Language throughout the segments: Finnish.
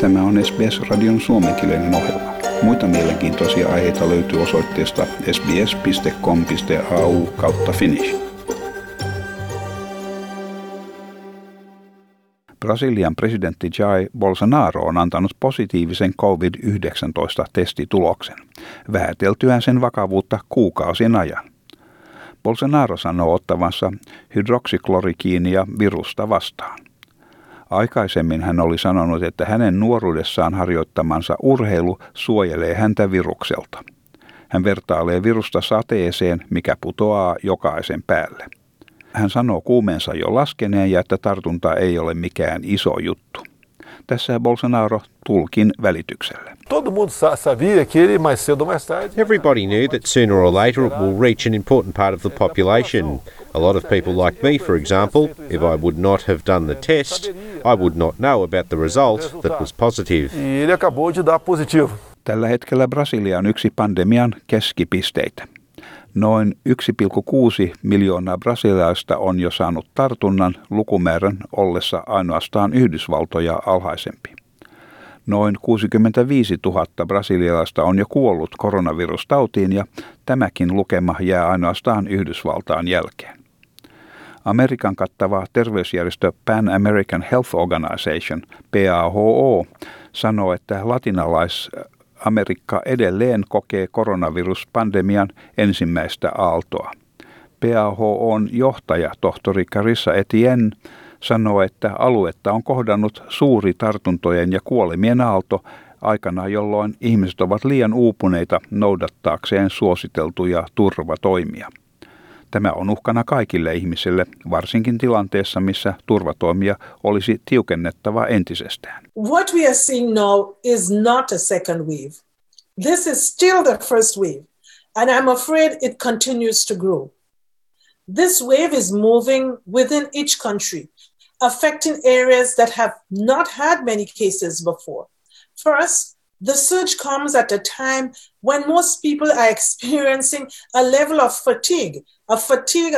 Tämä on SBS-radion suomenkielinen ohjelma. Muita mielenkiintoisia aiheita löytyy osoitteesta sbs.com.au/finnish. Brasilian presidentti Jair Bolsonaro on antanut positiivisen COVID-19-testituloksen, vähäteltyään sen vakavuutta kuukausien ajan. Bolsonaro sanoo ottavansa hydroksiklorikiinia virusta vastaan. Aikaisemmin hän oli sanonut, että hänen nuoruudessaan harjoittamansa urheilu suojelee häntä virukselta. Hän vertailee virusta sateeseen, mikä putoaa jokaisen päälle. Hän sanoo kuumeensa jo laskeneen ja että tartunta ei ole mikään iso juttu. Tässä Bolsonaro tulkin välityksellä. Everybody knew that sooner or later it will reach an important part of the population. A lot of people like me, for example, if I would not have done the test, I would not know about the result that was positive. Tällä hetkellä Brasilia on yksi pandemian keskipisteitä. Noin 1,6 miljoonaa brasilialaista on jo saanut tartunnan lukumäärän ollessa ainoastaan Yhdysvaltoja alhaisempi. Noin 65 000 brasilialaista on jo kuollut koronavirustautiin ja tämäkin lukema jää ainoastaan Yhdysvaltaan jälkeen. Amerikan kattava terveysjärjestö Pan American Health Organization, PAHO, sanoo, että Latinalais-Amerikka edelleen kokee koronaviruspandemian ensimmäistä aaltoa. PAHO:n johtaja tohtori Carissa Etienne sanoo, että aluetta on kohdannut suuri tartuntojen ja kuolemien aalto aikana, jolloin ihmiset ovat liian uupuneita noudattaakseen suositeltuja turvatoimia. Tämä on uhkana kaikille ihmisille, varsinkin tilanteessa, missä turvatoimia olisi tiukennettava entisestään. What we are seeing now is not a second wave. This is still the first wave, and I'm afraid it continues to grow. This wave is moving within each country, affecting areas that have not had many cases before. First, the surge comes at a time when most people are experiencing a level of fatigue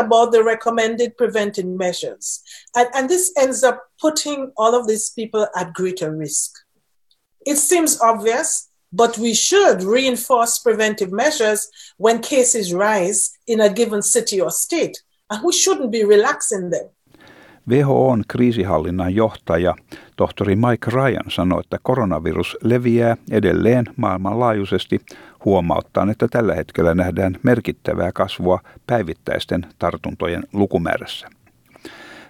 about the recommended preventive measures. And this ends up putting all of these people at greater risk. It seems obvious, but we should reinforce preventive measures when cases rise in a given city or state, and we shouldn't be relaxing them. WHO:n kriisihallinnan johtaja tohtori Mike Ryan sanoi, että koronavirus leviää edelleen maailmanlaajuisesti, huomauttaen, että tällä hetkellä nähdään merkittävää kasvua päivittäisten tartuntojen lukumäärässä.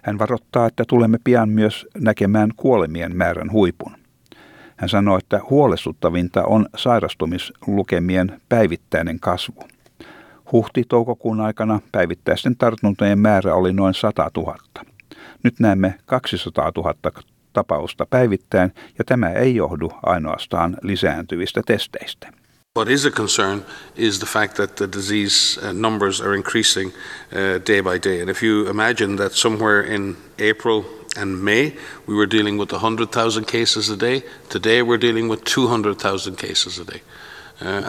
Hän varoittaa, että tulemme pian myös näkemään kuolemien määrän huipun. Hän sanoi, että huolestuttavinta on sairastumislukemien päivittäinen kasvu. Huhti-toukokuun aikana päivittäisten tartuntojen määrä oli noin 100 000. Nyt näemme 200 000 tapausta päivittäin, ja tämä ei johdu ainoastaan lisääntyvistä testeistä. What is a concern is the fact that the disease numbers are increasing day by day. And if you imagine that somewhere in April and May we were dealing with 100,000 cases a day, today we're dealing with 200,000 cases a day.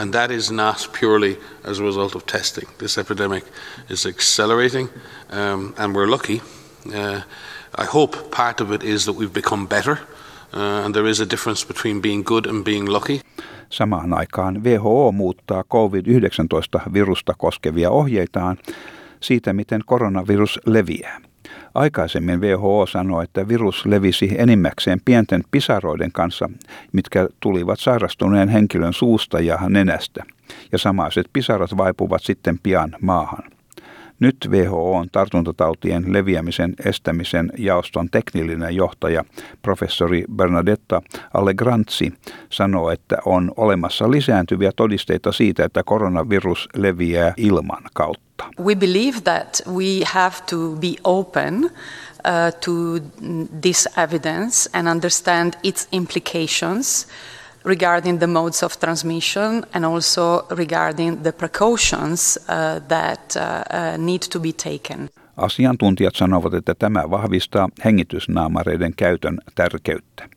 And that is not purely as a result of testing. This epidemic is accelerating, and we're lucky. I hope part of it is that we've become better, and there is a difference between being good and being lucky. Samaan aikaan WHO muuttaa COVID-19-virusta koskevia ohjeitaan siitä, miten koronavirus leviää. Aikaisemmin WHO sanoi, että virus levisi enimmäkseen pienten pisaroiden kanssa, mitkä tulivat sairastuneen henkilön suusta ja nenästä, ja samaiset pisarat vaipuvat sitten pian maahan. Nyt WHO:n tartuntatautien leviämisen estämisen jaoston teknillinen johtaja, professori Bernadetta Allegranzi, sanoo, että on olemassa lisääntyviä todisteita siitä, että koronavirus leviää ilman kautta. We believe that we have to be open to this evidence and understand its implications regarding the modes of transmission and also regarding the precautions that need to be taken. Asiantuntijat sanovat, että tämä vahvistaa hengitysnaamareiden käytön tärkeyttä.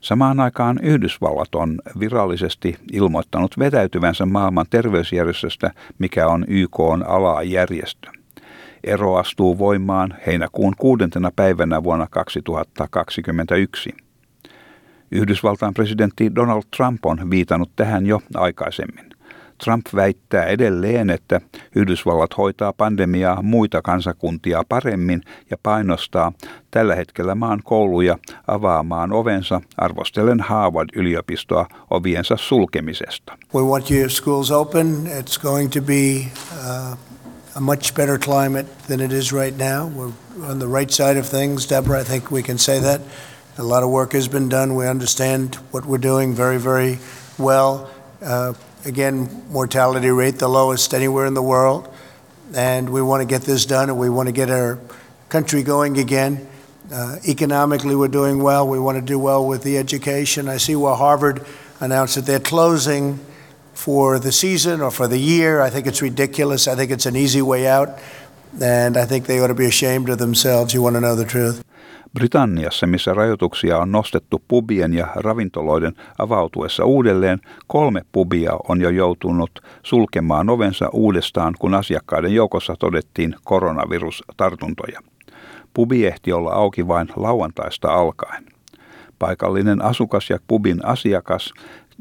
Samaan aikaan Yhdysvallat on virallisesti ilmoittanut vetäytyvänsä maailman terveysjärjestöstä, mikä on YK:n alajärjestö. Ero astuu voimaan heinäkuun 6. päivänä vuonna 2021. Yhdysvaltain presidentti Donald Trump on viitannut tähän jo aikaisemmin. Trump väittää edelleen, että Yhdysvallat hoitaa pandemiaa muita kansakuntia paremmin ja painostaa tällä hetkellä maan kouluja avaamaan ovensa, arvostellen Harvard-yliopistoa oviensa sulkemisesta. We want your schools open. It's going to be a much better climate than it is right now. We're on the right side of things, Deborah. I think we can say that. A lot of work has been done. We understand what we're doing very, very well. Again, mortality rate the lowest anywhere in the world, and we want to get this done, and we want to get our country going again. Economically, we're doing well. We want to do well with the education. I see where Harvard announced that they're closing for the season or for the year. I think it's ridiculous. I think it's an easy way out, and I think they ought to be ashamed of themselves. You want to know the truth? Britanniassa, missä rajoituksia on nostettu pubien ja ravintoloiden avautuessa uudelleen, 3 pubia on jo joutunut sulkemaan ovensa uudestaan, kun asiakkaiden joukossa todettiin koronavirustartuntoja. Pubi ehti olla auki vain lauantaista alkaen. Paikallinen asukas ja pubin asiakas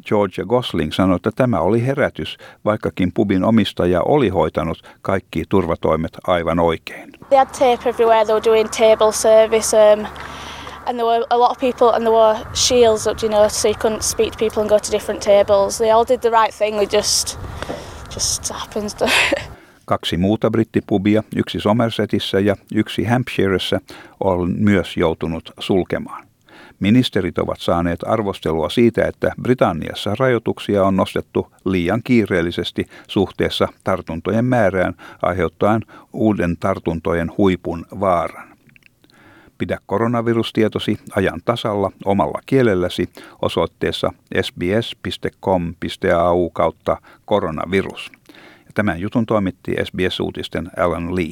George Gosling sanoi, että tämä oli herätys, vaikkakin pubin omistaja oli hoitanut kaikki turvatoimet aivan oikein. They had tape everywhere, they were doing table service, and there were a lot of people and there were shields up, you know, so you couldn't speak to people and go to different tables. They all did the right thing, they just happens to... 2 muuta brittipubia, yksi Somersetissä ja yksi Hampshiressä, on myös joutunut sulkemaan. Ministerit ovat saaneet arvostelua siitä, että Britanniassa rajoituksia on nostettu liian kiireellisesti suhteessa tartuntojen määrään, aiheuttaen uuden tartuntojen huipun vaaran. Pidä koronavirustietosi ajan tasalla omalla kielelläsi osoitteessa sbs.com.au/koronavirus. Tämän jutun toimitti SBS-uutisten Alan Lee.